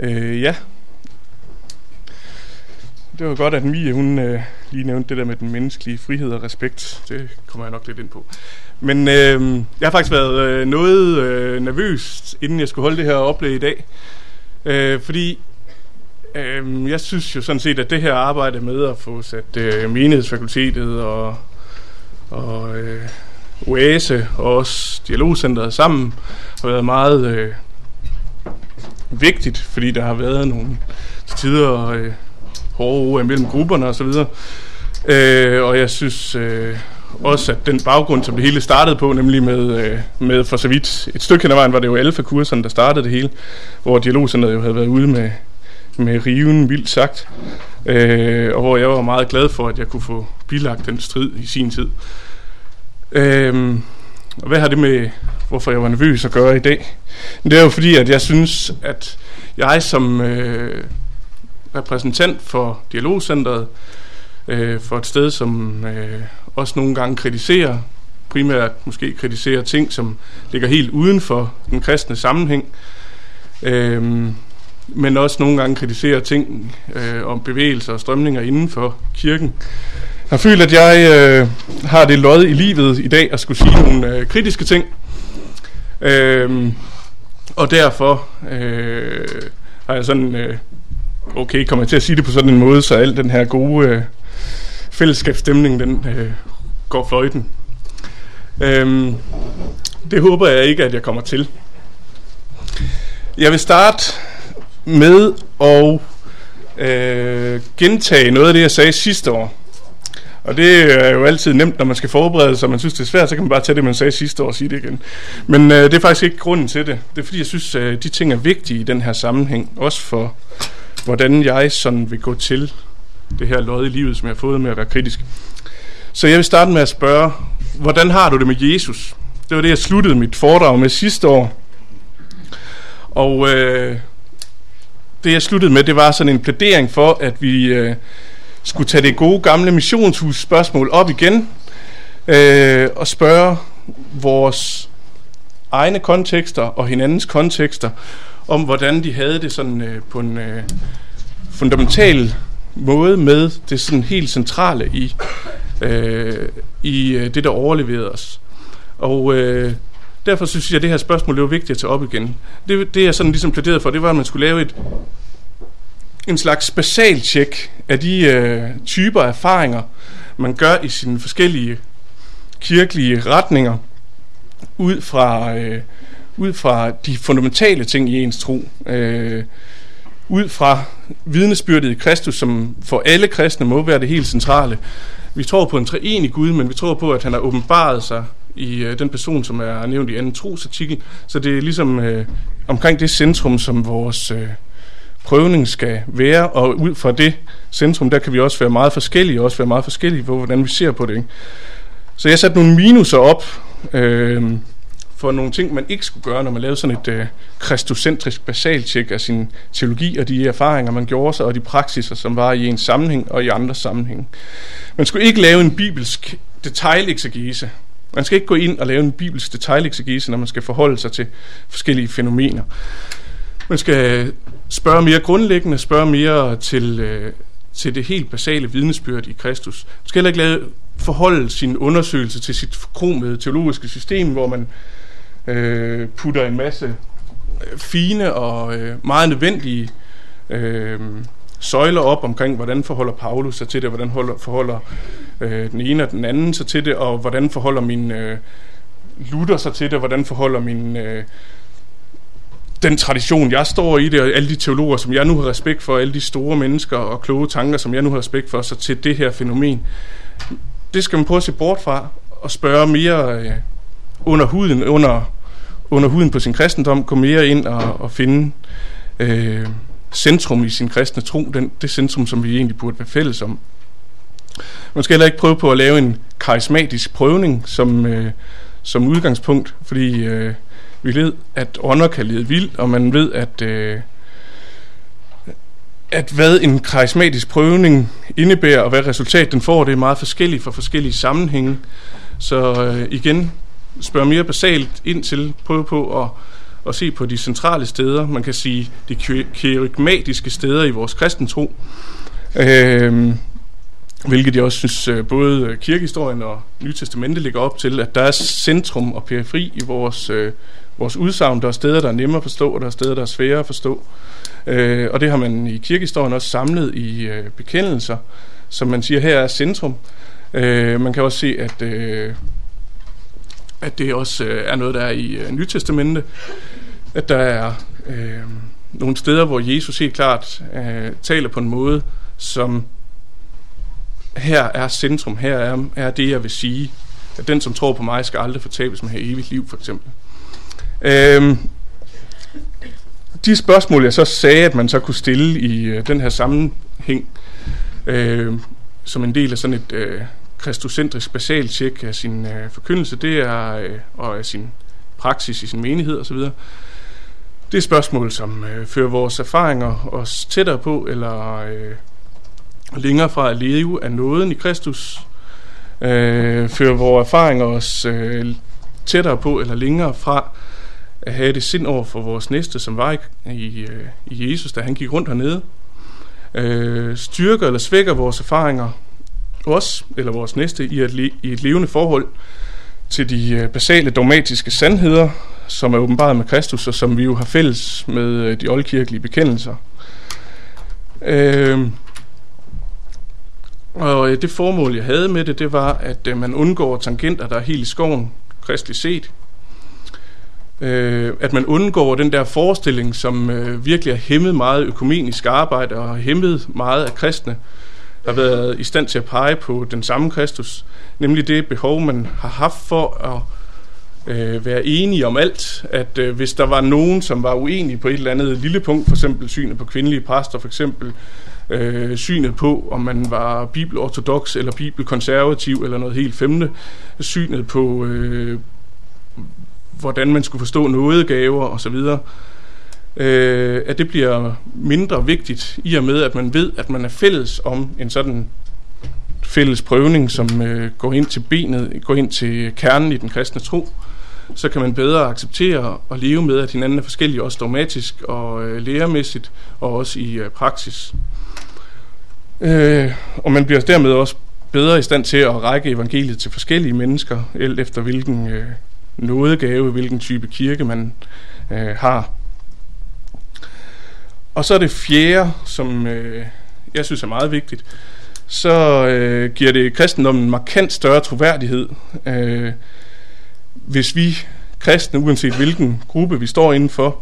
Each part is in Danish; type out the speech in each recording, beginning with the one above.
Ja. Det var godt, at Mia hun lige nævnte det der med den menneskelige frihed og respekt. Det kommer jeg nok lidt ind på. Men jeg har faktisk været noget nervøs, inden jeg skulle holde det her oplæg i dag. Fordi jeg synes jo sådan set, at det her arbejde med at få sat Menighedsfakultetet og OASE og også Dialogcenteret sammen har været meget vigtigt, fordi der har været nogle tider hårde mellem grupperne osv. Og jeg synes også, at den baggrund, som det hele startede på, nemlig med for så vidt et stykke hen ad vejen, var det jo Alpha-kurserne, der startede det hele, hvor Dialogcenteret jo havde været ude med riven, vildt sagt, og hvor jeg var meget glad for, at jeg kunne få bilagt den strid i sin tid. Og hvad har det med, hvorfor jeg var nervøs at gøre i dag? Det er jo fordi, at jeg synes, at jeg som repræsentant for Dialogcenteret, for et sted, som også nogle gange kritiserer, primært måske kritiserer ting, som ligger helt uden for den kristne sammenhæng, men også nogle gange kritiserer ting om bevægelser og strømninger inden for kirken. Jeg har følt, at jeg har det lod i livet i dag at skulle sige nogle kritiske ting, og derfor har jeg sådan, okay, kommer jeg til at sige det på sådan en måde, så al den her gode fællesskabsstemning, den går fløjten. Det håber jeg ikke, at jeg kommer til. Jeg vil starte med at gentage noget af det, jeg sagde sidste år. Og det er jo altid nemt, når man skal forberede sig, og man synes, det er svært, så kan man bare tage det, man sagde sidste år, og sige det igen. Men det er faktisk ikke grunden til det. Det er fordi, jeg synes, de ting er vigtige i den her sammenhæng, også for hvordan jeg sådan vil gå til det her lod i livet, som jeg har fået med at være kritisk. Så jeg vil starte med at spørge, hvordan har du det med Jesus? Det var det, jeg sluttede mit foredrag med sidste år. Og det, jeg sluttede med, det var sådan en plædering for, at vi skulle tage det gode gamle missionshus-spørgsmål op igen og spørge vores egne kontekster og hinandens kontekster om, hvordan de havde det sådan på en fundamental måde med det sådan helt centrale i det, der overleverede os. Og derfor synes jeg, at det her spørgsmål var vigtigt at tage op igen. Det jeg sådan ligesom plæderede for, det var, at man skulle lave en slags basaltjek af de typer af erfaringer, man gør i sine forskellige kirkelige retninger, ud fra de fundamentale ting i ens tro, ud fra vidnesbyrdet i Kristus, som for alle kristne må være det helt centrale. Vi tror på en treenig Gud, men vi tror på, at han har åbenbaret sig i den person, som er nævnt i anden trosartikel. Så det er ligesom omkring det centrum, som vores prøvning skal være, og ud fra det centrum, der kan vi også være meget forskellige, på, hvordan vi ser på det. Ikke? Så jeg satte nogle minuser op for nogle ting, man ikke skulle gøre, når man lavede sådan et kristocentrisk basaltjek af sin teologi og de erfaringer, man gjorde sig, og de praksiser, som var i en sammenhæng og i andre sammenhæng. Man skulle ikke lave en bibelsk detailexegese. Man skal ikke gå ind og lave en bibelsk detailexegese, når man skal forholde sig til forskellige fænomener. Man skal spørge mere grundlæggende, spørge mere til det helt basale vidnesbyrd i Kristus. Man skal heller ikke forholde sin undersøgelse til sit kromede teologiske system, hvor man putter en masse fine og meget nødvendige søjler op omkring, hvordan forholder Paulus sig til det, hvordan forholder den ene og den anden sig til det, og hvordan forholder min Luther sig til det, hvordan forholder min den tradition, jeg står i det, og alle de teologer, som jeg nu har respekt for, alle de store mennesker og kloge tanker, som jeg nu har respekt for, så til det her fænomen. Det skal man prøve at se bort fra, og spørge mere under huden på sin kristendom, gå mere ind og finde centrum i sin kristne tro, det centrum, som vi egentlig burde være fælles om. Man skal heller ikke prøve på at lave en karismatisk prøvning som udgangspunkt, fordi vi ved, at ånder kan lede vildt, og man ved, at hvad en karismatisk prøvning indebærer, og hvad resultat den får, det er meget forskelligt for forskellige sammenhænge. Så igen, spørg mere basalt ind til, prøv på og se på de centrale steder, man kan sige de kerygmatiske steder i vores kristentro, hvilket jeg også synes både kirkehistorien og Nye Testamente ligger op til, at der er centrum og periferi i vores udsagn. Der er steder, der er nemmere at forstå, og der er steder, der er sværere at forstå. Og det har man i kirkehistorien også samlet i bekendelser, som man siger, her er centrum. Man kan også se, at det også er noget, der er i Nye Testamente, at der er nogle steder, hvor Jesus helt klart taler på en måde, som her er centrum, her er det, jeg vil sige, at den, som tror på mig, skal aldrig fortabes, men have evigt liv, for eksempel. De spørgsmål, jeg så sagde, at man så kunne stille i den her sammenhæng, som en del af sådan et kristocentrisk basaltjek af sin forkyndelse, det er, og af sin praksis i sin menighed osv., det er spørgsmål, som fører vores erfaringer os tættere på, eller længere fra at leve af nåden i Kristus, fører vores erfaringer os tættere på, eller længere fra at have det sind over for vores næste, som var i Jesus, da han gik rundt hernede. Styrker eller svækker vores erfaringer os, eller vores næste, i et levende forhold til de basale dogmatiske sandheder, som er åbenbart med Kristus, og som vi jo har fælles med de oldkirkelige bekendelser. Og det formål, jeg havde med det, det var, at man undgår tangenter, der er helt i skoven, kristligt set. At man undgår den der forestilling, som virkelig har hæmmet meget økumenisk arbejde og har hæmmet meget af kristne, der har været i stand til at pege på den samme Kristus, nemlig det behov, man har haft for at være enige om alt, at hvis der var nogen, som var uenige på et eller andet lille punkt, for eksempel synet på kvindelige præster, for eksempel synet på, om man var bibelortodoks eller bibelkonservativ eller noget helt femte, synet på hvordan man skulle forstå nådegaver osv., at det bliver mindre vigtigt i og med, at man ved, at man er fælles om en sådan fælles prøvning, som går ind til benet, går ind til kernen i den kristne tro, så kan man bedre acceptere og leve med, at hinanden er forskellige, også dogmatisk og læremæssigt, og også i praksis. Og man bliver dermed også bedre i stand til at række evangeliet til forskellige mennesker, alt efter hvilken nådegave, hvilken type kirke man har. Og så det fjerde, som jeg synes er meget vigtigt, så giver det kristendommen en markant større troværdighed, hvis vi kristne, uanset hvilken gruppe vi står indenfor,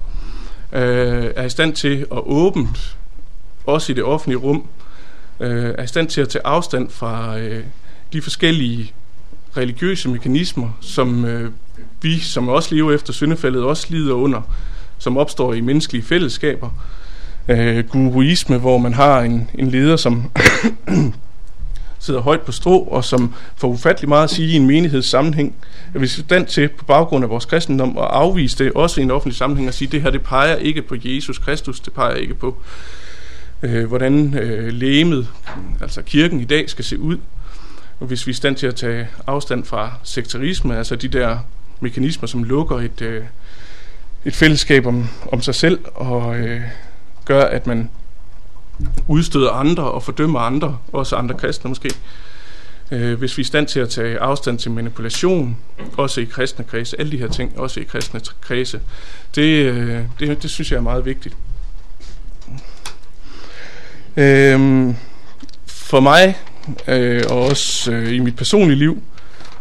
er i stand til at åbent, også i det offentlige rum, er i stand til at tage afstand fra de forskellige religiøse mekanismer, som vi, som også lever efter syndefaldet, også lider under, som opstår i menneskelige fællesskaber. Guruisme, hvor man har en leder, som sidder højt på strå, og som får ufattelig meget at sige i en menighedssammenhæng. Vi skal stand til, på baggrund af vores kristendom, at afvise det, også i en offentlig sammenhæng, og sige, at det her, det peger ikke på Jesus Kristus, det peger ikke på, hvordan legemet, altså kirken i dag, skal se ud. Og hvis vi er stand til at tage afstand fra sekterisme, altså de der mekanismer, som lukker et fællesskab om sig selv, og gør, at man udstøder andre og fordømmer andre, også andre kristne måske. Hvis vi er stand til at tage afstand til manipulation, også i kristne kredse, alle de her ting, også i kristne kredse, det synes jeg er meget vigtigt. For mig, og også i mit personlige liv,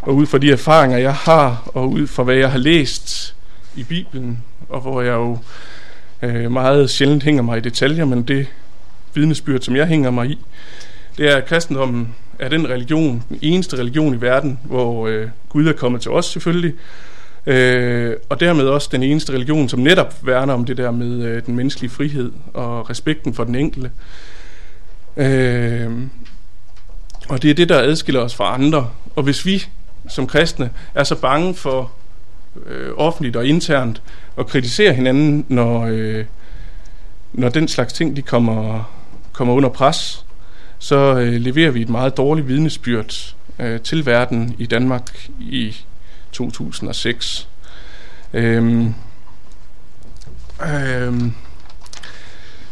og ud fra de erfaringer, jeg har, og ud fra hvad jeg har læst i Bibelen, og hvor jeg jo meget sjældent hænger mig i detaljer, men det vidnesbyrd, som jeg hænger mig i, det er, at kristendommen er den religion, den eneste religion i verden, hvor Gud er kommet til os selvfølgelig, og dermed også den eneste religion, som netop værner om det der med den menneskelige frihed og respekten for den enkelte. Og det er det, der adskiller os fra andre. Og hvis vi som kristne er så bange for offentligt og internt og kritisere hinanden, når den slags ting de kommer under pres, så leverer vi et meget dårligt vidnesbyrd til verden i Danmark i 2006.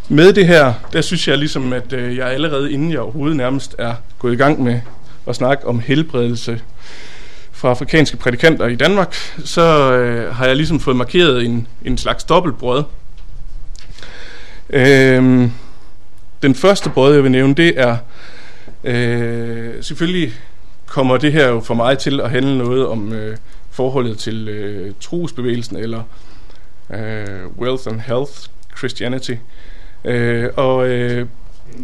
Med det her, der synes jeg ligesom, at jeg allerede inden jeg overhovedet nærmest er gået i gang med at snakke om helbredelse fra afrikanske prædikanter i Danmark, så har jeg ligesom fået markeret en slags dobbeltbrød. Den første brød, jeg vil nævne, det er selvfølgelig kommer det her jo for mig til at handle noget om forholdet til trosbevægelsen eller Wealth and Health Christianity.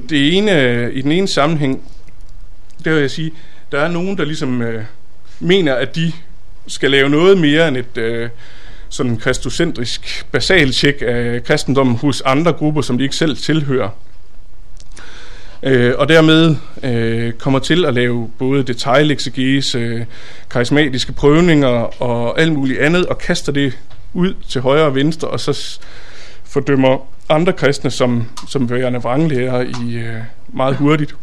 Det ene, i den ene sammenhæng, der vil jeg sige, der er nogen, der ligesom mener, at de skal lave noget mere end et sådan kristocentrisk basaltjek af kristendommen hos andre grupper, som de ikke selv tilhører. Og dermed kommer til at lave både detailexegese, karismatiske prøvninger og alt muligt andet, og kaster det ud til højre og venstre, og så fordømmer andre kristne som værende vranglærer i meget hurtigt.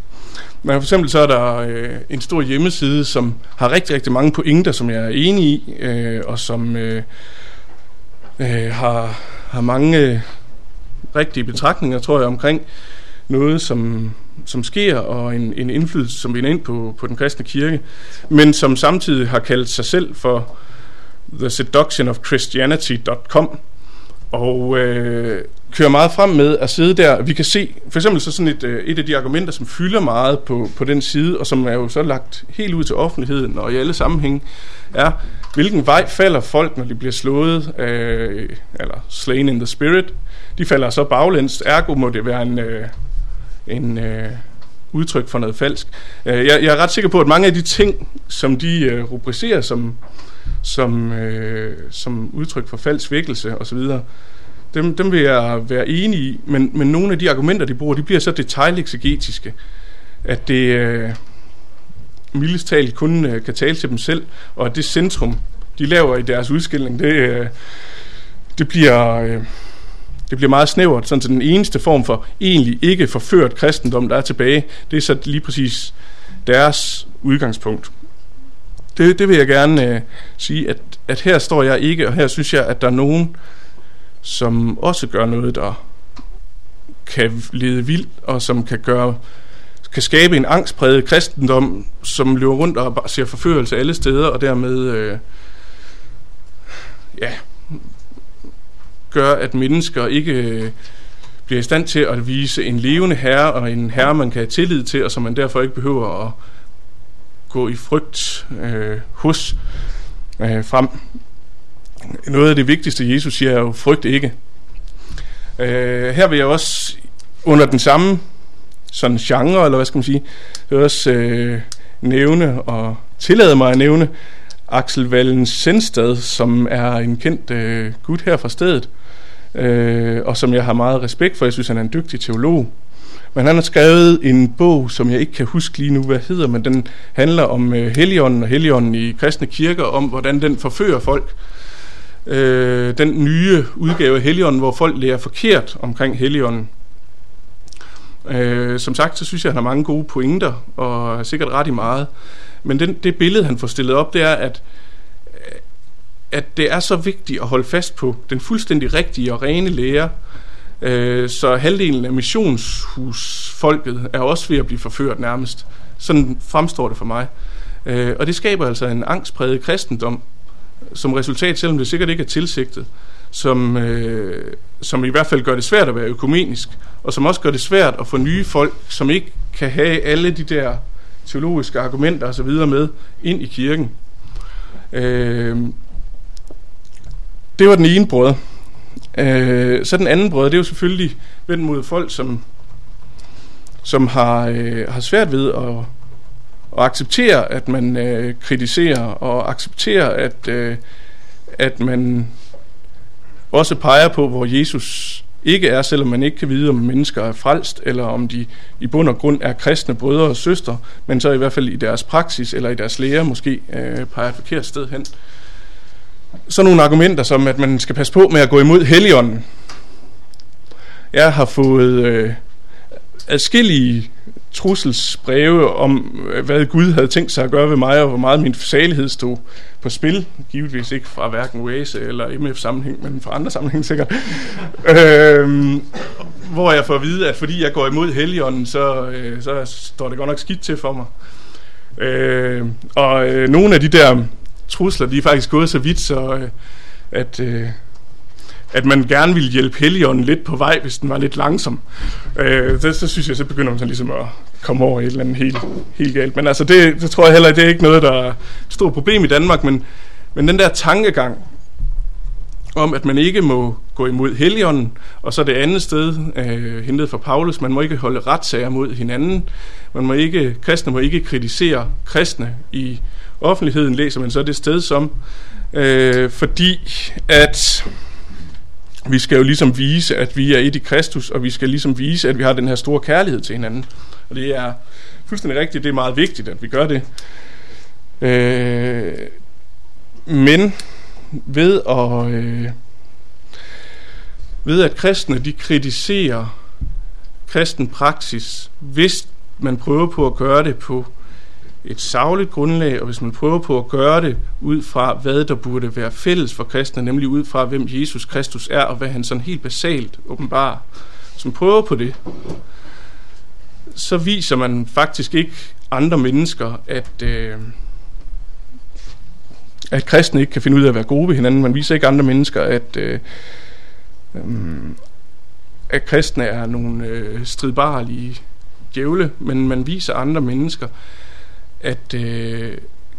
Men for eksempel så er der en stor hjemmeside, som har rigtig, rigtig mange pointer, som jeg er enig i, og som har mange rigtige betragtninger, tror jeg, omkring noget, som sker, og en indflydelse, som vinder ind på den kristne kirke, men som samtidig har kaldt sig selv for theseductionofchristianity.com, og kører meget frem med at sidde der. Vi kan se, for eksempel så sådan et af de argumenter, som fylder meget på den side, og som er jo så lagt helt ud til offentligheden og i alle sammenhæng, er, hvilken vej falder folk, når de bliver slået, eller slain in the spirit. De falder så baglæns, ergo må det være en udtryk for noget falsk. Jeg er ret sikker på, at mange af de ting, som de rubricerer som udtryk for falsk vækkelse osv., dem vil jeg være enig i, men nogle af de argumenter, de bruger, de bliver så detailexegetiske, at det mildest talt kun kan tale til dem selv, og at det centrum, de laver i deres udskilling, det bliver meget snævert, sådan at den eneste form for egentlig ikke forført kristendom, der er tilbage, det er så lige præcis deres udgangspunkt. Det vil jeg gerne sige, at her står jeg ikke, og her synes jeg, at der er nogen, som også gør noget, der kan lede vildt, og som kan skabe en angstpræget kristendom, som løber rundt og ser forførelse alle steder, og dermed gør, at mennesker ikke bliver i stand til at vise en levende herre, og en herre, man kan have tillid til, og som man derfor ikke behøver at gå i frygt frem. Noget af det vigtigste, Jesus siger, er jo, frygt ikke. Her vil jeg også under den samme sådan genre, eller hvad skal man sige, også nævne og tillade mig at nævne Axel Wallem Sandstad, som er en kendt gut her fra stedet, og som jeg har meget respekt for. Jeg synes, han er en dygtig teolog. Men han har skrevet en bog, som jeg ikke kan huske lige nu, hvad hedder, men den handler om Helligånden og Helligånden i kristne kirker, om hvordan den forfører folk. Den nye udgave af Helligånden, hvor folk lærer forkert omkring Helligånden. Som sagt, så synes jeg, han har mange gode pointer, og er sikkert ret i meget. Men det billede, han får stillet op, det er, at det er så vigtigt at holde fast på den fuldstændig rigtige og rene lære, så halvdelen af missionshusfolket er også ved at blive forført nærmest. Sådan fremstår det for mig. Og det skaber altså en angstpræget kristendom, som resultat, selvom det sikkert ikke er tilsigtet, som i hvert fald gør det svært at være økumenisk, og som også gør det svært at få nye folk, som ikke kan have alle de der teologiske argumenter osv. med, ind i kirken. Det var den ene brød. Så den anden brød, det er jo selvfølgelig vendt mod folk, som har svært ved at acceptere, at man kritiserer, og acceptere, at man også peger på, hvor Jesus ikke er, selvom man ikke kan vide, om mennesker er frelst, eller om de i bund og grund er kristne brødre og søstre, men så i hvert fald i deres praksis eller i deres lære måske peger et forkert sted hen. Så nogle argumenter som, at man skal passe på med at gå imod Helligånden. Jeg har fået adskillige trusselsbreve om, hvad Gud havde tænkt sig at gøre ved mig, og hvor meget min salighed stod på spil. Givetvis ikke fra hverken OASE eller MF-sammenhæng, men fra andre sammenhæng sikkert. Hvor jeg får at vide, at fordi jeg går imod Helligånden, så står det godt nok skidt til for mig. Og nogle af de der trusler, de er faktisk gået så vidt, at man gerne ville hjælpe Helligånden lidt på vej, hvis den var lidt langsom. Så synes jeg, så begynder man sådan ligesom at komme over et eller andet helt galt. Men altså, det tror jeg heller ikke, det er ikke noget, der er et stort problem i Danmark, men den der tankegang om, at man ikke må gå imod Helligånden, og så det andet sted, hentet fra Paulus, man må ikke holde retssager mod hinanden, kristne må ikke kritisere kristne i offentligheden, læser man så det sted som, fordi at vi skal jo ligesom vise, at vi er et i Kristus, og vi skal ligesom vise, at vi har den her store kærlighed til hinanden. Og det er fuldstændig rigtigt, det er meget vigtigt, at vi gør det. Men ved at kristne, de kritiserer kristen praksis, hvis man prøver på at gøre det på et sagligt grundlag, og hvis man prøver på at gøre det ud fra, hvad der burde være fælles for kristne, nemlig ud fra, hvem Jesus Kristus er, og hvad han sådan helt basalt åbenbarer, som prøver på det, så viser man faktisk ikke andre mennesker, at kristne ikke kan finde ud af at være gode ved hinanden. Man viser ikke andre mennesker, at kristne er nogle stridbarlige djævle, men man viser andre mennesker, at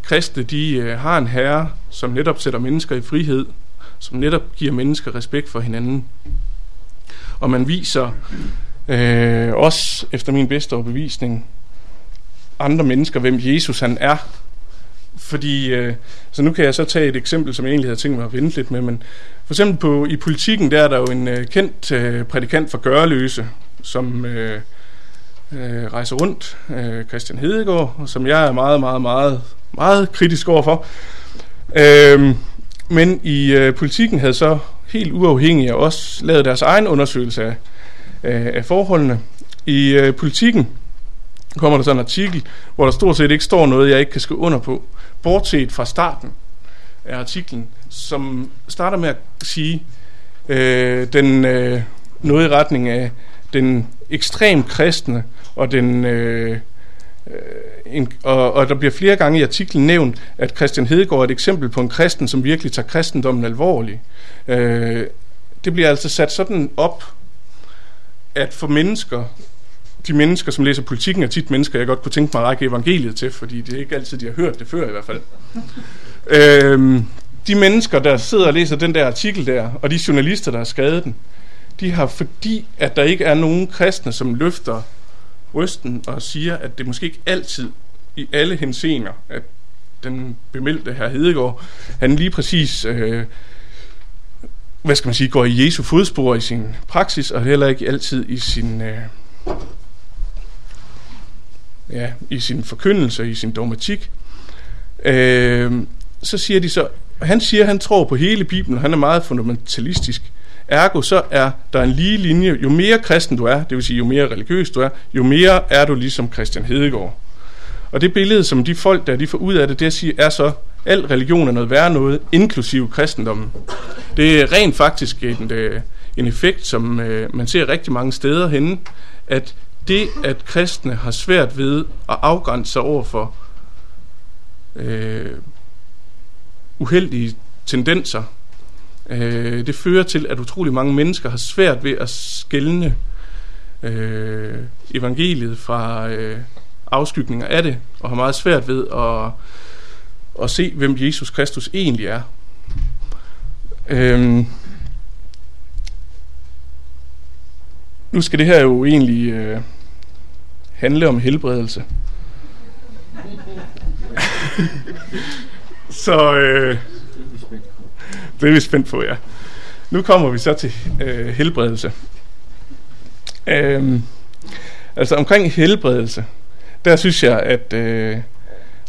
kristne de har en herre, som netop sætter mennesker i frihed, som netop giver mennesker respekt for hinanden. Og man viser også, efter min bedste overbevisning, andre mennesker, hvem Jesus han er. Fordi, så nu kan jeg så tage et eksempel, som jeg egentlig havde tænkt mig at vente lidt med, men for eksempel i Politikken, der er der jo en kendt prædikant fra Görløse, som rejser rundt, Christian Hedegaard, som jeg er meget, meget, meget, meget kritisk overfor. Men i Politikken havde så helt uafhængige også lavet deres egen undersøgelse af forholdene. I Politikken kommer der så en artikel, hvor der stort set ikke står noget, jeg ikke kan skrive under på. Bortset fra starten af artiklen, som starter med at sige noget i retning af den ekstrem kristne, og og der bliver flere gange i artiklen nævnt, at Christian Hedegaard er et eksempel på en kristen, som virkelig tager kristendommen alvorligt. Det bliver altså sat sådan op, at for mennesker, de mennesker, som læser Politikken, er tit mennesker, jeg godt kunne tænke mig at række evangeliet til, fordi det er ikke altid, de har hørt det før i hvert fald. De mennesker, der sidder og læser den der artikel der, og de journalister, der har skrevet den, de har, fordi at der ikke er nogen kristne, som løfter røsten og siger, at det måske ikke altid i alle henseender, at den bemeldte her Hedegaard, han lige præcis går i Jesu fodspor i sin praksis, og heller ikke altid i sin i sin forkyndelse, i sin dogmatik. Så siger de så, han siger, han tror på hele Bibelen, og han er meget fundamentalistisk. Ergo, så er der en lige linje. Jo mere kristen du er, det vil sige, jo mere religiøs du er, jo mere er du ligesom Christian Hedegaard. Og det billede, som de folk, der de får ud af det, det er så, al religion er noget værre noget, inklusive kristendommen. Det er rent faktisk en effekt, som man ser rigtig mange steder henne, at det, at kristne har svært ved at afgrænse sig over for uheldige tendenser, det fører til, at utrolig mange mennesker har svært ved at skelne evangeliet fra afskygninger af det, og har meget svært ved at se, hvem Jesus Kristus egentlig er. Nu skal det her jo egentlig handle om helbredelse. Så det er vi spændt på, ja. Nu kommer vi så til helbredelse. Altså omkring helbredelse, der synes jeg, at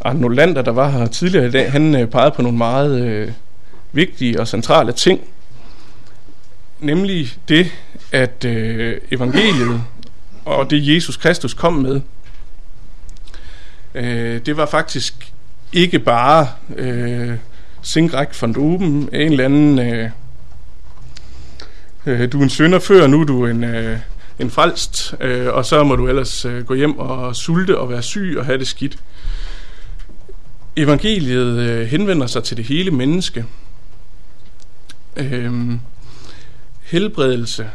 Arno Lander, der var her tidligere i dag, han pegede på nogle meget vigtige og centrale ting. Nemlig det, at evangeliet og det Jesus Kristus kom med, Det var faktisk ikke bare Singræk von Oben af en eller anden du er en synder før, nu er du en frelst, og så må du ellers gå hjem og sulte og være syg og have det skidt. Evangeliet henvender sig til det hele menneske. Helbredelse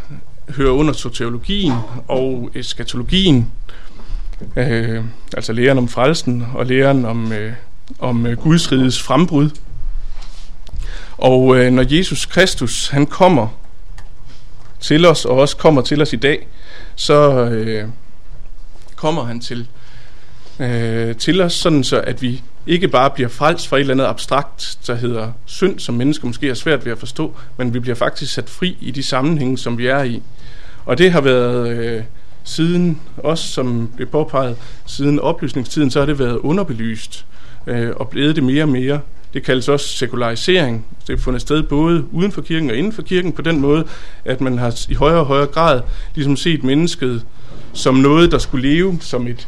hører under soteriologien og eskatologien, altså læren om frelsen og læren om Guds rigets frembrud. Og når Jesus Kristus han kommer til os og også kommer til os i dag, så kommer han til os sådan så, at vi ikke bare bliver frelst fra et eller andet abstrakt, der hedder synd, som mennesker måske har svært ved at forstå, men vi bliver faktisk sat fri i de sammenhænge, som vi er i. Og det har været siden os, som blev påpeget, siden oplysningstiden, så har det været underbelyst og blevet det mere og mere. Det kaldes også sekularisering. Det er fundet sted både uden for kirken og inden for kirken på den måde, at man har i højere og højere grad ligesom set mennesket som noget, der skulle leve som et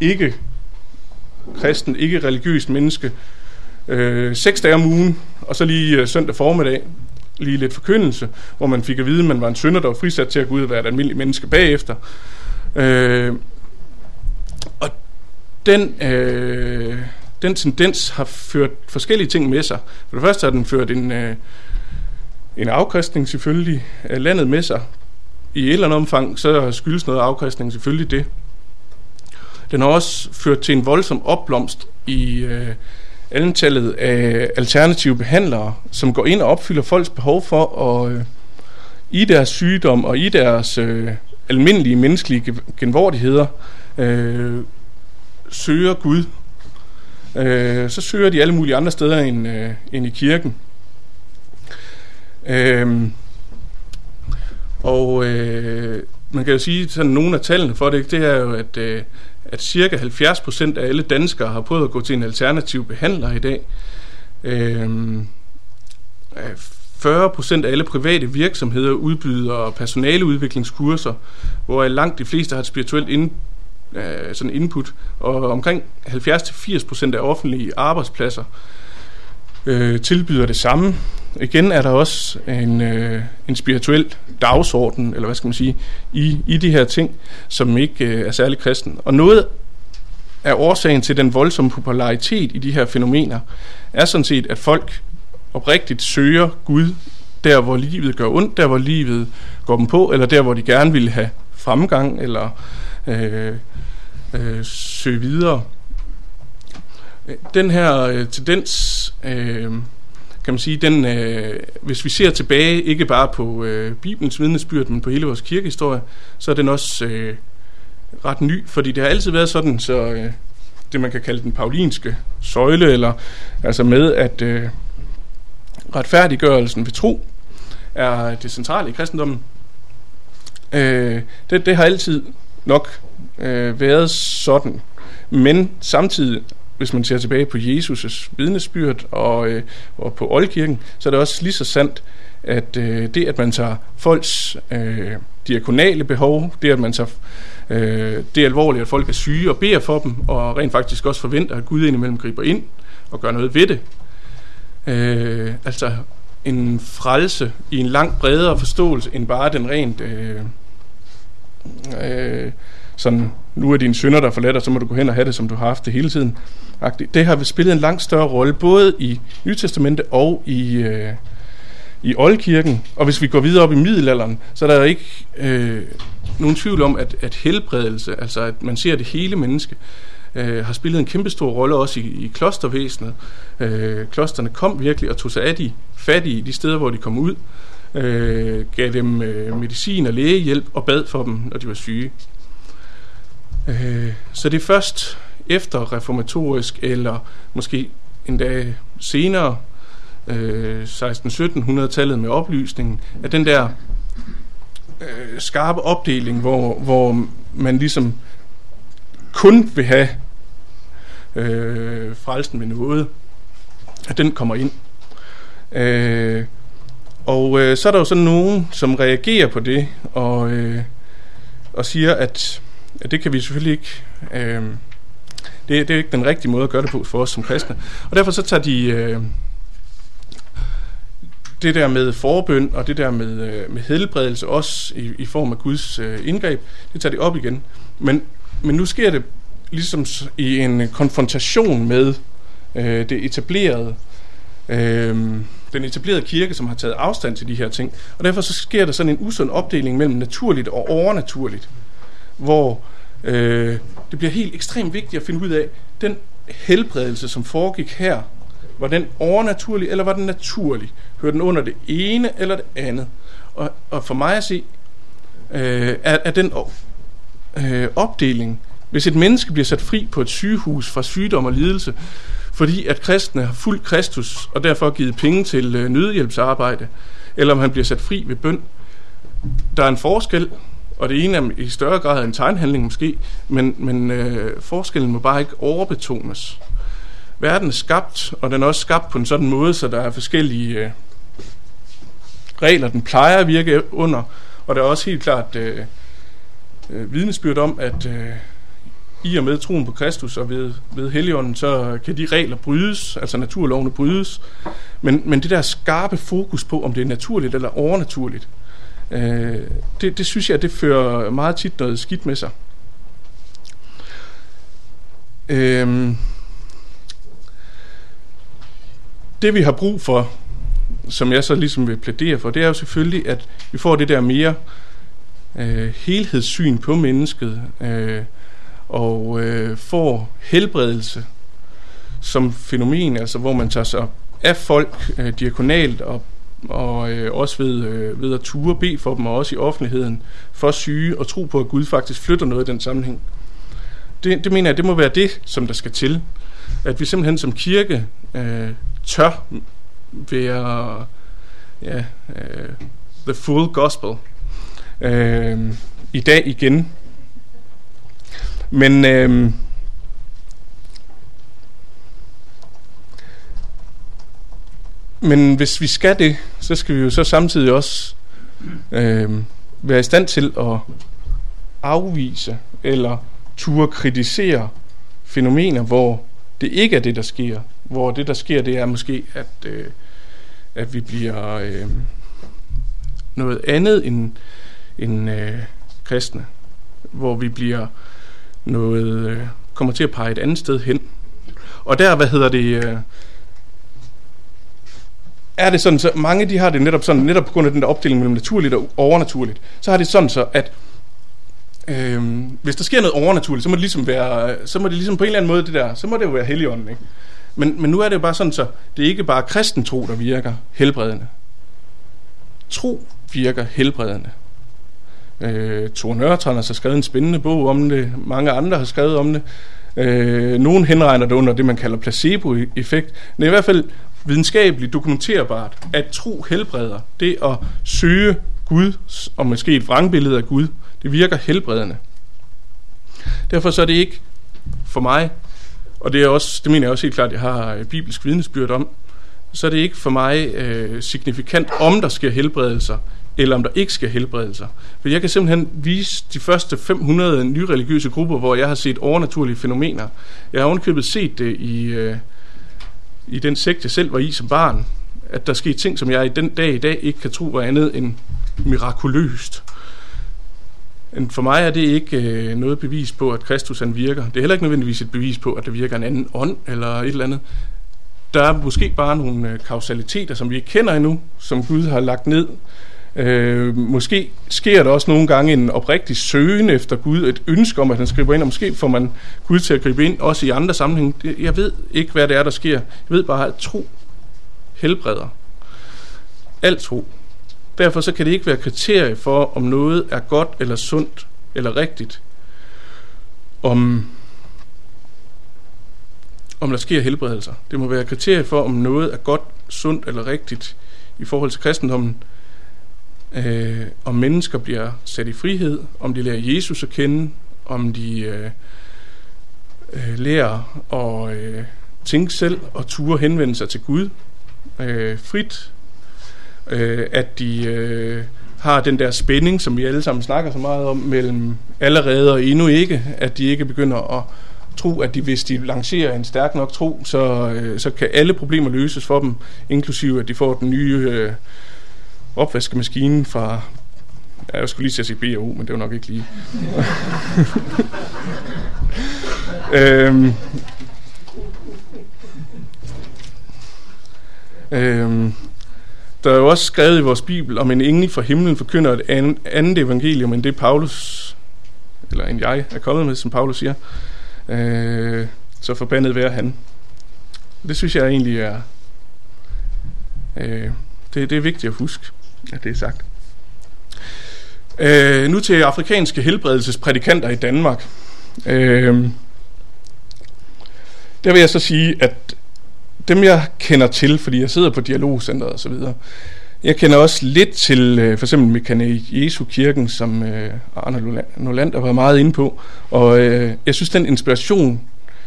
ikke kristen, ikke religiøst menneske 6 dage om ugen, og så lige søndag formiddag lige lidt forkyndelse, hvor man fik at vide, at man var en synder, der var frisat til at gå ud og være et almindeligt menneske bagefter. Og den tendens har ført forskellige ting med sig. For det første har den ført en afkristning selvfølgelig af landet med sig. I et eller andet omfang, så skyldes noget afkristning selvfølgelig det. Den har også ført til en voldsom opblomst i antallet af alternative behandlere, som går ind og opfylder folks behov for at i deres sygdom og i deres almindelige menneskelige genvordigheder søger Gud. Så søger de alle mulige andre steder end i kirken. Man kan jo sige sådan nogle af tallene for det, det er jo, at cirka 70% af alle danskere har prøvet at gå til en alternativ behandler i dag. 40% af alle private virksomheder udbyder personaleudviklingskurser, hvor langt de fleste har et spirituelt sådan input, og omkring 70-80% af offentlige arbejdspladser tilbyder det samme. Igen er der også en spirituel dagsorden, eller hvad skal man sige, i de her ting, som ikke er særlig kristen. Og noget af årsagen til den voldsomme popularitet i de her fænomener, er sådan set, at folk oprigtigt søger Gud, der hvor livet gør ondt, der hvor livet går dem på, eller der hvor de gerne vil have fremgang, eller søge videre. Den her tendens, kan man sige, den, hvis vi ser tilbage, ikke bare på Bibelens vidnesbyrd, men på hele vores kirkehistorie, så er den også ret ny, fordi det har altid været sådan, så det man kan kalde den paulinske søjle, eller altså med, at retfærdiggørelsen ved tro er det centrale i kristendommen. Det har altid nok været sådan, men samtidig, hvis man ser tilbage på Jesus' vidnesbyrd og på oldkirken, så er det også lige så sandt, at det, at man tager folks diakonale behov, det, at man tager det alvorlige, at folk er syge og beder for dem, og rent faktisk også forventer, at Gud indimellem griber ind og gør noget ved det. Altså en frelse i en langt bredere forståelse, end bare den rent sådan, nu er dine synder, der forladt, og så må du gå hen og have det, som du har haft det hele tiden. Det har spillet en langt større rolle, både i Nytestamentet og i oldkirken. Og hvis vi går videre op i middelalderen, så er der ikke nogen tvivl om, at helbredelse, altså at man ser det hele menneske, har spillet en kæmpestor rolle også i klostervæsenet. Klosterne kom virkelig og tog sig af de fattige, de steder, hvor de kom ud, gav dem medicin og lægehjælp og bad for dem, når de var syge. Så det er først efter reformatorisk, eller måske endda senere, 1600-1700-tallet med oplysningen, at den der skarpe opdeling, hvor man ligesom kun vil have frelsen med noget, at den kommer ind. Så er der jo sådan nogen, som reagerer på det, og siger, at det kan vi selvfølgelig ikke Det er ikke den rigtige måde at gøre det på for os som kristne. Og derfor så tager de det der med forbøn og det der med helbredelse, også i form af Guds indgreb, det tager de op igen. Men nu sker det ligesom i en konfrontation med den etablerede kirke, som har taget afstand til de her ting. Og derfor så sker der sådan en usund opdeling mellem naturligt og overnaturligt, hvor det bliver helt ekstremt vigtigt at finde ud af, den helbredelse, som foregik her, var den overnaturlig, eller var den naturlig? Hører den under det ene eller det andet? Og for mig at se, er den opdeling, hvis et menneske bliver sat fri på et sygehus fra sygdom og lidelse, fordi at kristne har fulgt Kristus og derfor givet penge til nødhjælpsarbejde, eller om han bliver sat fri ved bøn. Der er en forskel, og det ene er i større grad en tegnhandling måske, men forskellen må bare ikke overbetones. Verden er skabt, og den er også skabt på en sådan måde, så der er forskellige regler, den plejer at virke under, og der er også helt klart vidnesbyrd om, at i og med troen på Kristus og ved Helligånden, så kan de regler brydes, altså naturlovene brydes, men det der skarpe fokus på, om det er naturligt eller overnaturligt, det synes jeg, det fører meget tit noget skidt med sig. Det vi har brug for, som jeg så ligesom vil plædere for, det er jo selvfølgelig, at vi får det der mere helhedssyn på mennesket, og får helbredelse som fænomen, altså hvor man tager sig af folk diakonalt og også ved at ture og bede for dem, og også i offentligheden for syge, og tro på, at Gud faktisk flytter noget i den sammenhæng. Det mener jeg, det må være det, som der skal til. At vi simpelthen som kirke tør være the full gospel i dag igen. Men hvis vi skal det, så skal vi jo så samtidig også være i stand til at afvise eller turde kritisere fænomener, hvor det ikke er det, der sker. Hvor det, der sker, det er måske, at vi bliver noget andet end kristne. Hvor vi bliver noget, kommer til at pege et andet sted hen. Og der, er det sådan, så mange de har det netop sådan, netop på grund af den der opdeling mellem naturligt og overnaturligt, så har det sådan så, at hvis der sker noget overnaturligt, så må det ligesom være, så må det ligesom på en eller anden måde det der, så må det jo være Helligånden, ikke? Men nu er det jo bare sådan så, det er ikke bare kristen tro, der virker helbredende. Tro virker helbredende. Tor Nørretranders har skrevet en spændende bog om det, mange andre har skrevet om det. Nogen henregner det under det, man kalder placebo-effekt. Det er i hvert fald videnskabeligt dokumenterbart, at tro helbreder. Det at søge Gud, og måske et vrangbillede af Gud, det virker helbredende. Derfor så er det ikke for mig, og det er også, det mener jeg også helt klart, jeg har bibelsk vidnesbyrd om, så er det ikke for mig signifikant, om der sker helbredelser, eller om der ikke sker helbredelser. For jeg kan simpelthen vise de første 500 nyreligiøse grupper, hvor jeg har set overnaturlige fænomener. Jeg har ovenkøbet set det i den sekt, jeg selv var i som barn, at der sker ting, som jeg i den dag i dag ikke kan tro var andet end mirakuløst. For mig er det ikke noget bevis på, at Kristus han virker. Det er heller ikke nødvendigvis et bevis på, at der virker en anden ånd eller et eller andet. Der er måske bare nogle kausaliteter, som vi ikke kender endnu, som Gud har lagt ned. Måske sker der også nogle gange en oprigtig søgen efter Gud, et ønske om, at han skriver ind, og måske får man Gud til at gribe ind, også i andre sammenhænge. Jeg ved ikke, hvad det er, der sker. Jeg ved bare, at tro helbreder. Alt tro. Derfor så kan det ikke være kriterie for, om noget er godt eller sundt eller rigtigt, om der sker helbredelser. Det må være kriterie for, om noget er godt, sundt eller rigtigt i forhold til kristendommen. Om mennesker bliver sat i frihed, om de lærer Jesus at kende, om de lærer at tænke selv og ture henvende sig til Gud frit, at de har den der spænding, som vi alle sammen snakker så meget om, mellem allerede og endnu ikke, at de ikke begynder tro, at de, hvis de lancerer en stærk nok tro, så kan alle problemer løses for dem, inklusive at de får den nye opvaskemaskine fra... Ja, jeg skulle lige til at sige B&O, men det var nok ikke lige. Der er jo også skrevet i vores Bibel, om en engel fra himlen forkynder et andet evangelium end det Paulus, eller end jeg, er kommet med, som Paulus siger. Så forbandet være han. Det synes jeg egentlig er... Det er vigtigt at huske, at det er sagt. Nu til afrikanske helbredelsesprædikanter i Danmark. Der vil jeg så sige, at dem jeg kender til, fordi jeg sidder på Dialogcenteret og så videre. Jeg kender også lidt til for eksempel Mekane Jesu Kirken, som Arne Lundland har været meget inde på. Og jeg synes, den inspiration,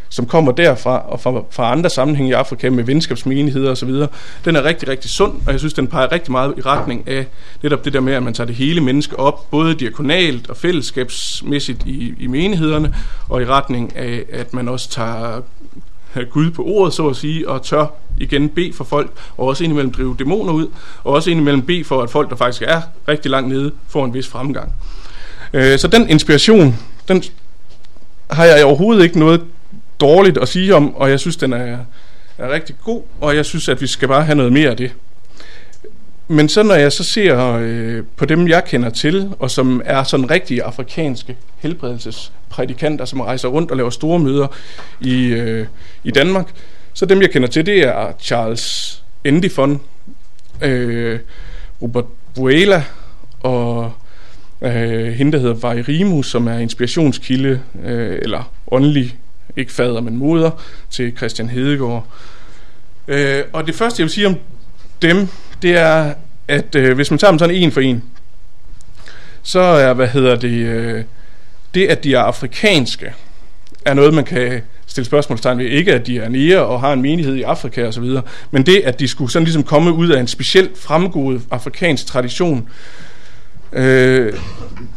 som kommer derfra og fra andre sammenhænge i Afrika med venskabsmenigheder og så videre, den er rigtig, rigtig sund, og jeg synes, den peger rigtig meget i retning af netop det der med, at man tager det hele menneske op, både diakonalt og fællesskabsmæssigt i menighederne, og i retning af, at man også tager Gud på ordet, så at sige, og tør igen bede for folk, og også indimellem drive dæmoner ud, og også indimellem bede for, at folk, der faktisk er rigtig langt nede, får en vis fremgang. Så den inspiration, den har jeg overhovedet ikke noget dårligt at sige om, og jeg synes, den er rigtig god, og jeg synes, at vi skal bare have noget mere af det. Men så når jeg så ser på dem, jeg kender til, og som er sådan rigtige afrikanske helbredelsesprædikanter, som rejser rundt og laver store møder i Danmark, så dem, jeg kender til, det er Charles Ndifon, Robert Buella og hende, der hedder Vairimu, som er inspirationskilde, eller åndelig, ikke fader, men moder, til Christian Hedegaard. Og det første, jeg vil sige om dem, det er, at hvis man tager dem sådan en for en, så er, det at de er afrikanske, er noget, man kan stille spørgsmålstegn ved. Ikke, at de er nære og har en menighed i Afrika og så videre, men det, at de skulle sådan ligesom komme ud af en specielt fremgået afrikansk tradition.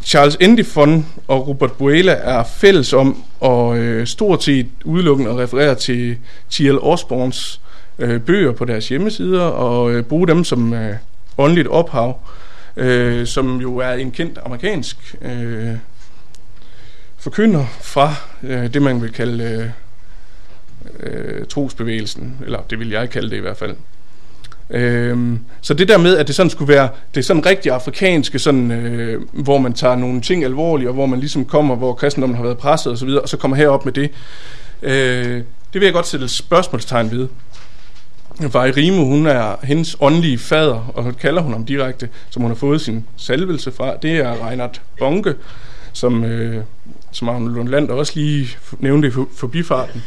Charles Ndifon og Robert Buella er fælles om og stort set udelukkende at referere til T.L. Osborns bøger på deres hjemmesider og bruge dem som åndeligt ophav, som jo er en kendt amerikansk forkynder fra det, man vil kalde trosbevægelsen, eller det vil jeg kalde det i hvert fald. Så det der med, at det sådan skulle være det sådan rigtig afrikanske, sådan, hvor man tager nogle ting alvorligt, og hvor man ligesom kommer, hvor kristendommen har været presset og så videre, og så kommer herop med det, det vil jeg godt sætte spørgsmålstegn ved. Vairimu, hun er hendes åndelige fader, og kalder hun ham direkte, som hun har fået sin salvelse fra, det er Reinhard Bonke, som Arno Lundland også lige nævnte i forbifarten.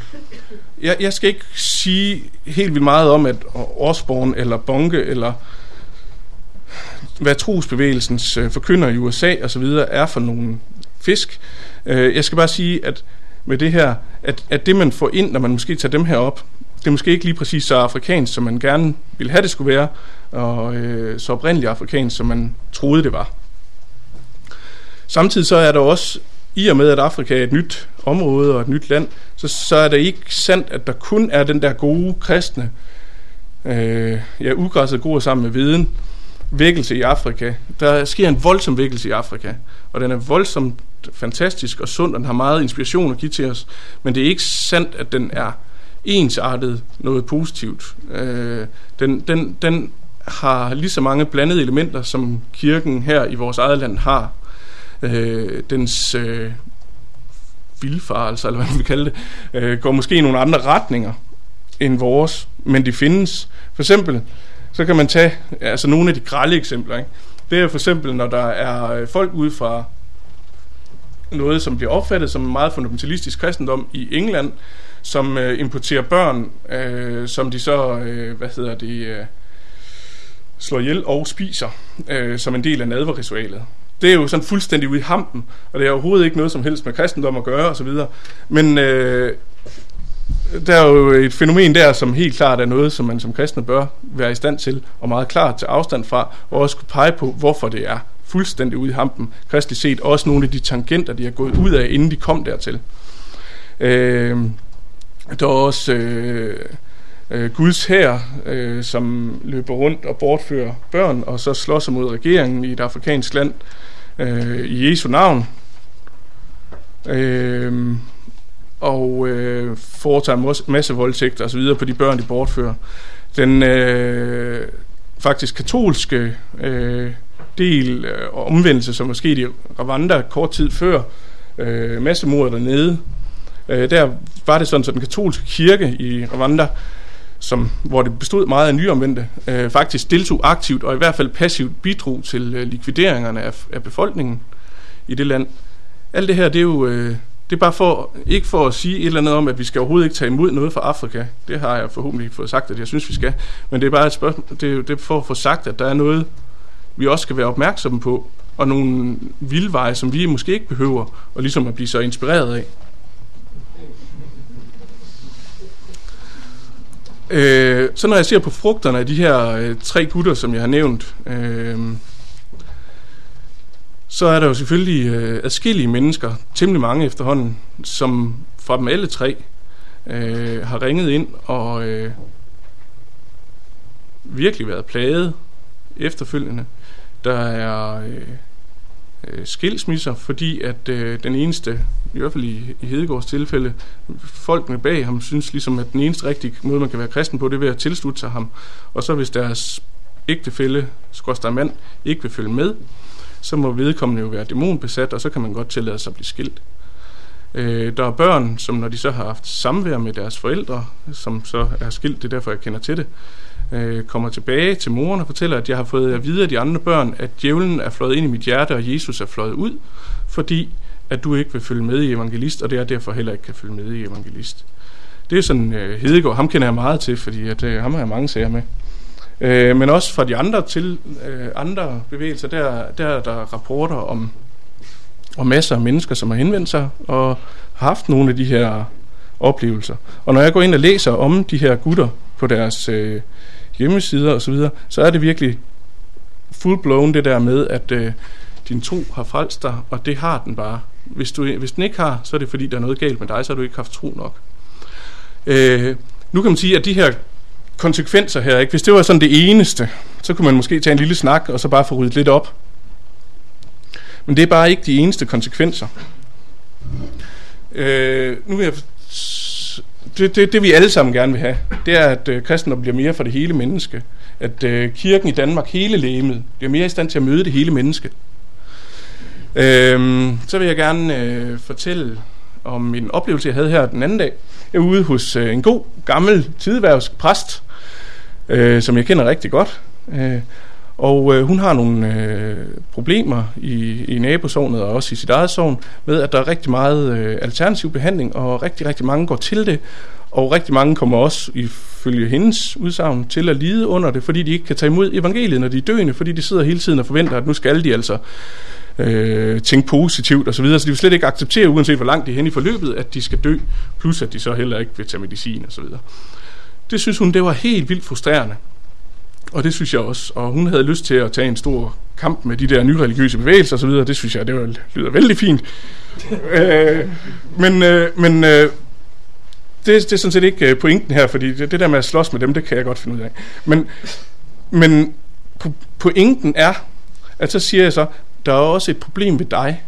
Jeg skal ikke sige helt vildt meget om, at Osborn eller Bonke, eller hvad trosbevægelsens forkynder i USA og så videre er for nogle fisk. Jeg skal bare sige, at med det her, at det man får ind, når man måske tager dem her op, det er måske ikke lige præcis så afrikansk, som man gerne ville have det skulle være, og så oprindeligt afrikansk, som man troede det var. Samtidig så er der også, i og med at Afrika er et nyt område og et nyt land, så er det ikke sandt, at der kun er den der gode kristne, ugræsset gror sammen med viden, vækkelse i Afrika. Der sker en voldsom vækkelse i Afrika, og den er voldsomt fantastisk og sund, og den har meget inspiration at give til os, men det er ikke sandt, at den er ensartet noget positivt. Den har lige så mange blandede elementer, som kirken her i vores eget land har. Dens vildfarelse, eller hvad man vil kalde det, går måske i nogle andre retninger end vores, men de findes. For eksempel, så kan man tage altså nogle af de grelle eksempler, ikke? Det er for eksempel, når der er folk ude fra noget, som bliver opfattet som en meget fundamentalistisk kristendom i England, som importerer børn, som de så, slår ihjel og spiser, som en del af nadverritualet. Det er jo sådan fuldstændig ude i hampen, og det er overhovedet ikke noget som helst med kristendom at gøre og så videre. Men der er jo et fænomen der, som helt klart er noget, som man som kristne bør være i stand til, og meget klart til afstand fra, og også kunne pege på, hvorfor det er fuldstændig ude i hampen, kristligt set, også nogle af de tangenter, de har gået ud af, inden de kom dertil. Der er også Guds hær, som løber rundt og bortfører børn, og så slår sig mod regeringen i et afrikansk land i Jesu navn. Og foretager en masse voldtægter og så videre på de børn, de bortfører. Den faktisk katolske del og omvendelse, som var sket i Rwanda kort tid før massemord dernede, der var det sådan, så den katolske kirke i Rwanda, hvor det bestod meget af nyomvendte, faktisk deltog aktivt og i hvert fald passivt bidrog til likvideringerne af befolkningen i det land. Alt det her, det er jo... Det er bare ikke for at sige et eller andet om, at vi skal overhovedet ikke tage imod noget fra Afrika. Det har jeg forhåbentlig fået sagt, at jeg synes, vi skal. Men det er bare et spørgsmål. Det er for at få sagt, at der er noget, vi også skal være opmærksomme på, og nogle vildveje, som vi måske ikke behøver og ligesom at blive så inspireret af. Så når jeg ser på frugterne af de her tre gutter, som jeg har nævnt... så er der jo selvfølgelig adskillige mennesker, temmelig mange efterhånden, som fra dem alle tre har ringet ind og virkelig været plaget efterfølgende. Der er skilsmisser, fordi at den eneste, i hvert fald i Hedegaards tilfælde, folkene bag ham synes ligesom, at den eneste rigtige måde, man kan være kristen på, det er ved at tilslutte sig ham. Og så hvis deres ægtefælle, skorstræk mand, ikke vil følge med, så må vedkommende jo være dæmonbesat, og så kan man godt tillade sig at blive skilt. Der er børn, som når de så har haft samvær med deres forældre, som så er skilt, det er derfor, jeg kender til det, kommer tilbage til moren og fortæller, at jeg har fået at vide af de andre børn, at djævlen er fløjet ind i mit hjerte, og Jesus er fløjet ud, fordi at du ikke vil følge med i evangelist, og det er derfor heller ikke kan følge med i evangelist. Det er sådan Hedegaard, ham kender jeg meget til, fordi at, ham har jeg mange sager med. Men også fra de andre til andre bevægelser, der er der rapporter om masser af mennesker, som har henvendt sig og haft nogle af de her oplevelser. Og når jeg går ind og læser om de her gutter på deres hjemmesider og så videre, så er det virkelig full-blown det der med, at din tro har frelst dig, og det har den bare. Hvis den ikke har, så er det fordi, der er noget galt med dig, så har du ikke haft tro nok. Nu kan man sige, at de her konsekvenser her, ikke? Hvis det var sådan det eneste, så kunne man måske tage en lille snak og så bare få ryddet lidt op. Men det er bare ikke de eneste konsekvenser. Nu vil jeg... Det vi alle sammen gerne vil have, det er, at kristendom bliver mere for det hele menneske. At kirken i Danmark, hele legemet, bliver mere i stand til at møde det hele menneske. Så vil jeg gerne fortælle om en oplevelse, jeg havde her den anden dag. Jeg var ude hos en god, gammel, tideværvsk præst, som jeg kender rigtig godt. Og hun har nogle problemer i nabosognet og også i sit eget sogn med, at der er rigtig meget alternativ behandling, og rigtig, rigtig mange går til det. Og rigtig mange kommer også, ifølge hendes udsagn, til at lide under det, fordi de ikke kan tage imod evangeliet, når de er døende, fordi de sidder hele tiden og forventer, at nu skal de altså tænke positivt og så videre, så de vil slet ikke acceptere, uanset hvor langt de er hen i forløbet, at de skal dø, plus at de så heller ikke vil tage medicin og så videre. Det synes hun, det var helt vildt frustrerende. Og det synes jeg også. Og hun havde lyst til at tage en stor kamp med de der nyreligiøse bevægelser og så videre. Det synes jeg, det lyder vældig fint. Det er sådan set ikke pointen her, fordi det der med at slås med dem, det kan jeg godt finde ud af. Men pointen er, at så siger jeg så, der er også et problem ved dig,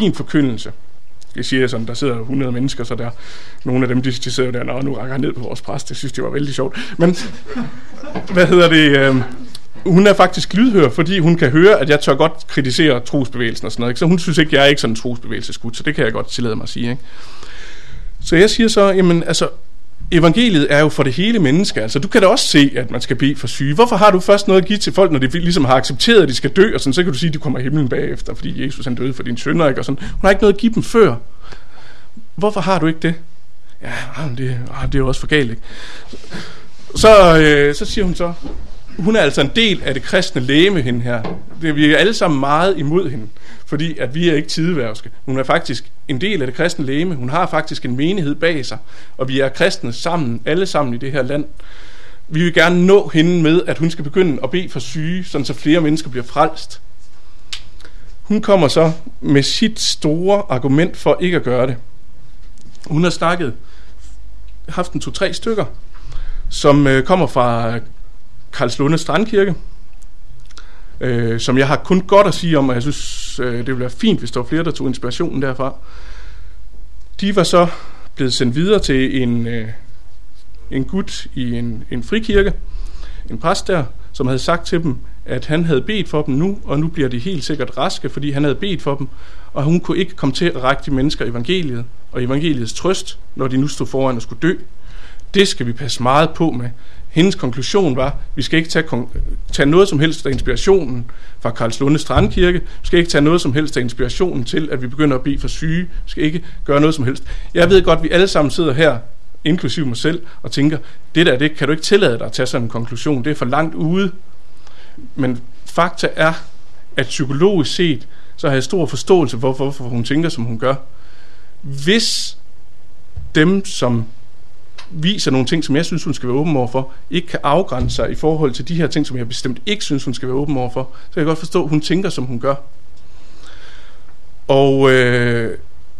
din forkyndelse. Jeg siger sådan, der sidder 100 mennesker, så der nogle af dem, de sidder der, og nu rækker han ned på vores præst, det synes det var vældig sjovt. Men hun er faktisk lydhør, fordi hun kan høre, at jeg tør godt kritisere trosbevægelsen og sådan noget. Ikke? Så hun synes ikke, jeg er ikke sådan en trosbevægelseskud, så det kan jeg godt tillade mig at sige, ikke? Så jeg siger så, jamen altså, evangeliet er jo for det hele menneske, altså du kan da også se, at man skal bede for syge. Hvorfor har du først noget at give til folk, når de ligesom har accepteret, at de skal dø, og sådan, så kan du sige, at de kommer himlen bagefter, fordi Jesus han døde for dine synder, ikke? Og sådan. Hun har ikke noget at give dem før. Hvorfor har du ikke det? Ja, det er jo også for galt, ikke? Så siger hun så, hun er altså en del af det kristne legeme, hende her. Vi er alle sammen meget imod hende, fordi at vi er ikke tideværvske. Hun er faktisk en del af det kristne legeme. Hun har faktisk en menighed bag sig, og vi er kristne sammen, alle sammen i det her land. Vi vil gerne nå hende med, at hun skal begynde at bede for syge, sådan så flere mennesker bliver frelst. Hun kommer så med sit store argument for ikke at gøre det. Hun har haft en 2-3 stykker, som kommer fra Karlslunde Strandkirke, som jeg har kun godt at sige om, og jeg synes, det ville være fint, hvis der var flere, der tog inspirationen derfra. De var så blevet sendt videre til en gut i en frikirke, en præst der, som havde sagt til dem, at han havde bedt for dem nu, og nu bliver de helt sikkert raske, fordi han havde bedt for dem, og hun kunne ikke komme til at række de mennesker evangeliet, og evangeliets trøst, når de nu stod foran og skulle dø. Det skal vi passe meget på med. Hendes konklusion var, vi skal ikke tage noget som helst af inspirationen fra Karlslunde Strandkirke, vi skal ikke tage noget som helst af inspirationen til, at vi begynder at bede for syge, vi skal ikke gøre noget som helst. Jeg ved godt, vi alle sammen sidder her, inklusive mig selv, og tænker, det der, det kan du ikke tillade dig at tage sådan en konklusion, det er for langt ude. Men fakta er, at psykologisk set, så har jeg stor forståelse for, hvorfor hun tænker, som hun gør. Hvis dem, som viser nogle ting, som jeg synes, hun skal være åben overfor, ikke kan afgrænse sig i forhold til de her ting, som jeg bestemt ikke synes, hun skal være åben overfor, så kan jeg godt forstå, at hun tænker, som hun gør. Og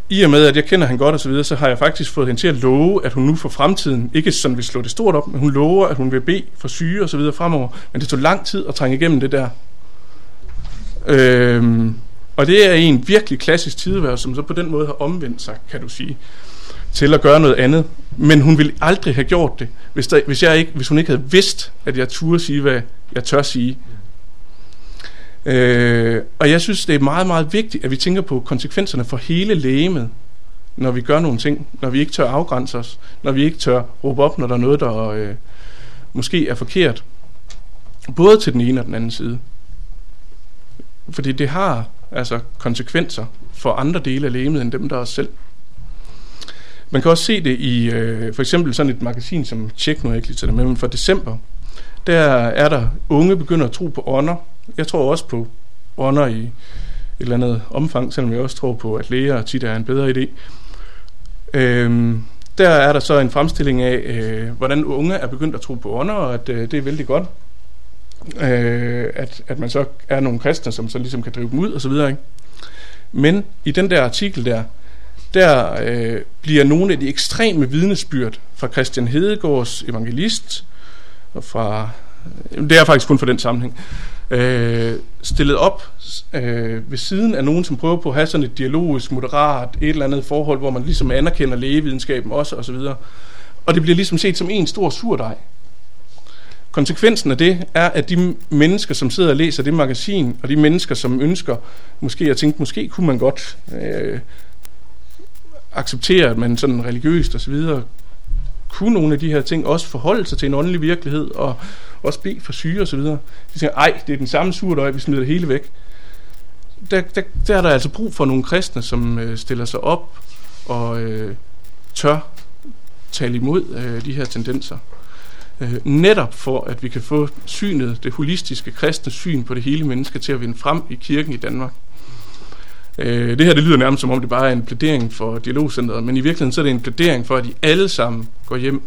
i og med, at jeg kender hende godt og så videre, så har jeg faktisk fået hende til at love, at hun nu for fremtiden, ikke sådan vil slå det stort op, men hun lover, at hun vil bede for syge og så videre fremover, men det tog lang tid at trænge igennem det der. Og det er en virkelig klassisk tideværelse, som så på den måde har omvendt sig, kan du sige, til at gøre noget andet. Men hun ville aldrig have gjort det, hvis hun ikke havde vidst, at jeg turde sige, hvad jeg tør sige. Og jeg synes, det er meget, meget vigtigt, at vi tænker på konsekvenserne for hele legemet, når vi gør nogle ting, når vi ikke tør afgrænse os, når vi ikke tør råbe op, når der er noget, der måske er forkert. Både til den ene og den anden side. Fordi det har altså konsekvenser for andre dele af legemet end dem, der er os selv. Man kan også se det i for eksempel sådan et magasin som Tjek, nu har jeg ikke lige taget det med, men for december, der er der unge begynder at tro på ånder. Jeg tror også på ånder i et eller andet omfang, selvom jeg også tror på, at læger tit er en bedre idé. Der er der så en fremstilling af, hvordan unge er begyndt at tro på ånder, og at det er vældig godt, at man så er nogle kristne, som så ligesom kan drive dem ud og så videre, ikke? Men i den der artikel der bliver nogle af de ekstreme vidnesbyrd fra Christian Hedegaards evangelist, og fra, det er faktisk kun for den sammenhæng, stillet op ved siden af nogen, som prøver på at have sådan et dialogisk, moderat, et eller andet forhold, hvor man ligesom anerkender lægevidenskaben også, og så videre. Og det bliver ligesom set som en stor surdej. Konsekvensen af det er, at de mennesker, som sidder og læser det magasin, og de mennesker, som ønsker, måske kunne man godt acceptere, at man sådan religiøst og så videre, kunne nogle af de her ting også forholde sig til en åndelig virkelighed, og også bede for syge og så videre. De siger, ej, det er den samme surdøj, vi smider det hele væk. Der er der altså brug for nogle kristne, som stiller sig op og tør tale imod de her tendenser. Netop for, at vi kan få synet, det holistiske kristne syn på det hele menneske til at vinde frem i kirken i Danmark. Det her, det lyder nærmest som om det bare er en plædering for Dialogcenteret, men i virkeligheden så er det en plædering for, at I alle sammen går hjem,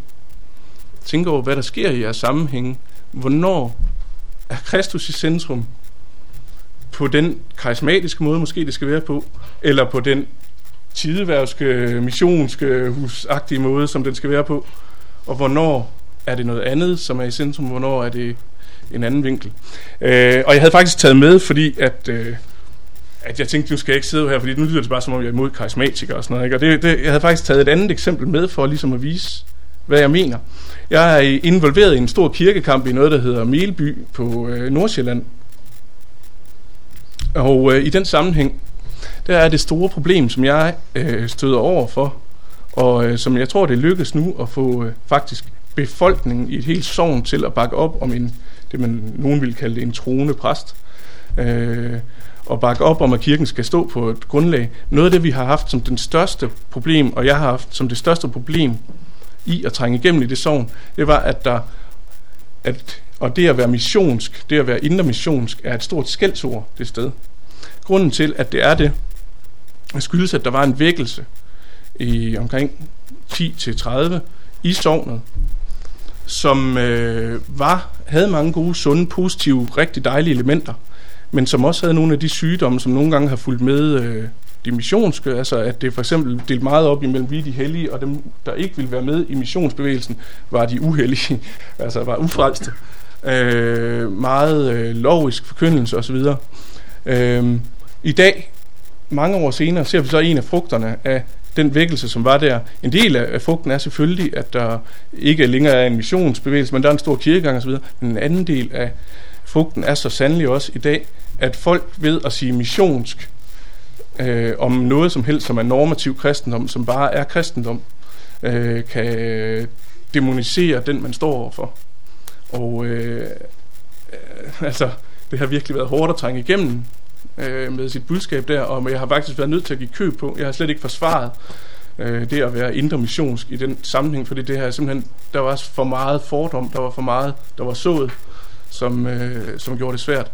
tænker over, hvad der sker i jeres sammenhænge, hvornår er Kristus i centrum, på den karismatiske måde måske det skal være på, eller på den tideværske, missionske, husagtige måde, som den skal være på, og hvornår er det noget andet, som er i centrum, hvornår er det en anden vinkel. Og jeg havde faktisk taget med, fordi at jeg tænkte, nu skal jeg ikke sidde her, fordi nu lyder det bare, som om jeg er imod karismatikere og sådan noget, ikke? Og jeg havde faktisk taget et andet eksempel med for ligesom at vise, hvad jeg mener. Jeg er involveret i en stor kirkekamp i noget, der hedder Mælby på Nordsjælland. Og i den sammenhæng, der er det store problem, som jeg støder over for, og som jeg tror, det lykkes nu at få faktisk befolkningen i et helt sogn til at bakke op om nogen ville kalde en troende præst. Og bakke op om, at kirken skal stå på et grundlag. Noget af det, vi har haft som den største problem, og jeg har haft som det største problem i at trænge igennem i det sogn, det var, at det at være missionsk, det at være indermissionsk, er et stort skældsord det sted. Grunden til, at det er det, skyldes, at der var en vækkelse i omkring 10-30 i sognet, som havde mange gode, sunde, positive, rigtig dejlige elementer, men som også havde nogle af de sygdomme, som nogle gange har fulgt med det missionske, altså at det for eksempel delt meget op imellem vi de hellige, og dem, der ikke ville være med i missionsbevægelsen, var de uhellige, altså var ufrelste. Meget logisk forkyndelse osv. I dag, mange år senere, ser vi så en af frugterne af den vækkelse, som var der. En del af frugten er selvfølgelig, at der ikke længere er en missionsbevægelse, men der er en stor kirkegang osv. Men en anden del af frugten er så sandelig også i dag, at folk ved at sige missionsk om noget som helst, som er normativ kristendom, som bare er kristendom, kan dæmonisere den, man står overfor. Og altså, det har virkelig været hårdt at trænge igennem med sit budskab der, og jeg har faktisk været nødt til at give køb på. Jeg har slet ikke forsvaret det at være indre missionsk i den sammenhæng, fordi det her simpelthen, der var for meget fordom, der var for meget, der var sået, som gjorde det svært.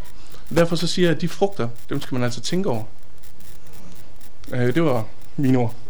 Derfor så siger jeg, at de frugter, dem skal man altså tænke over. Det var mine ord.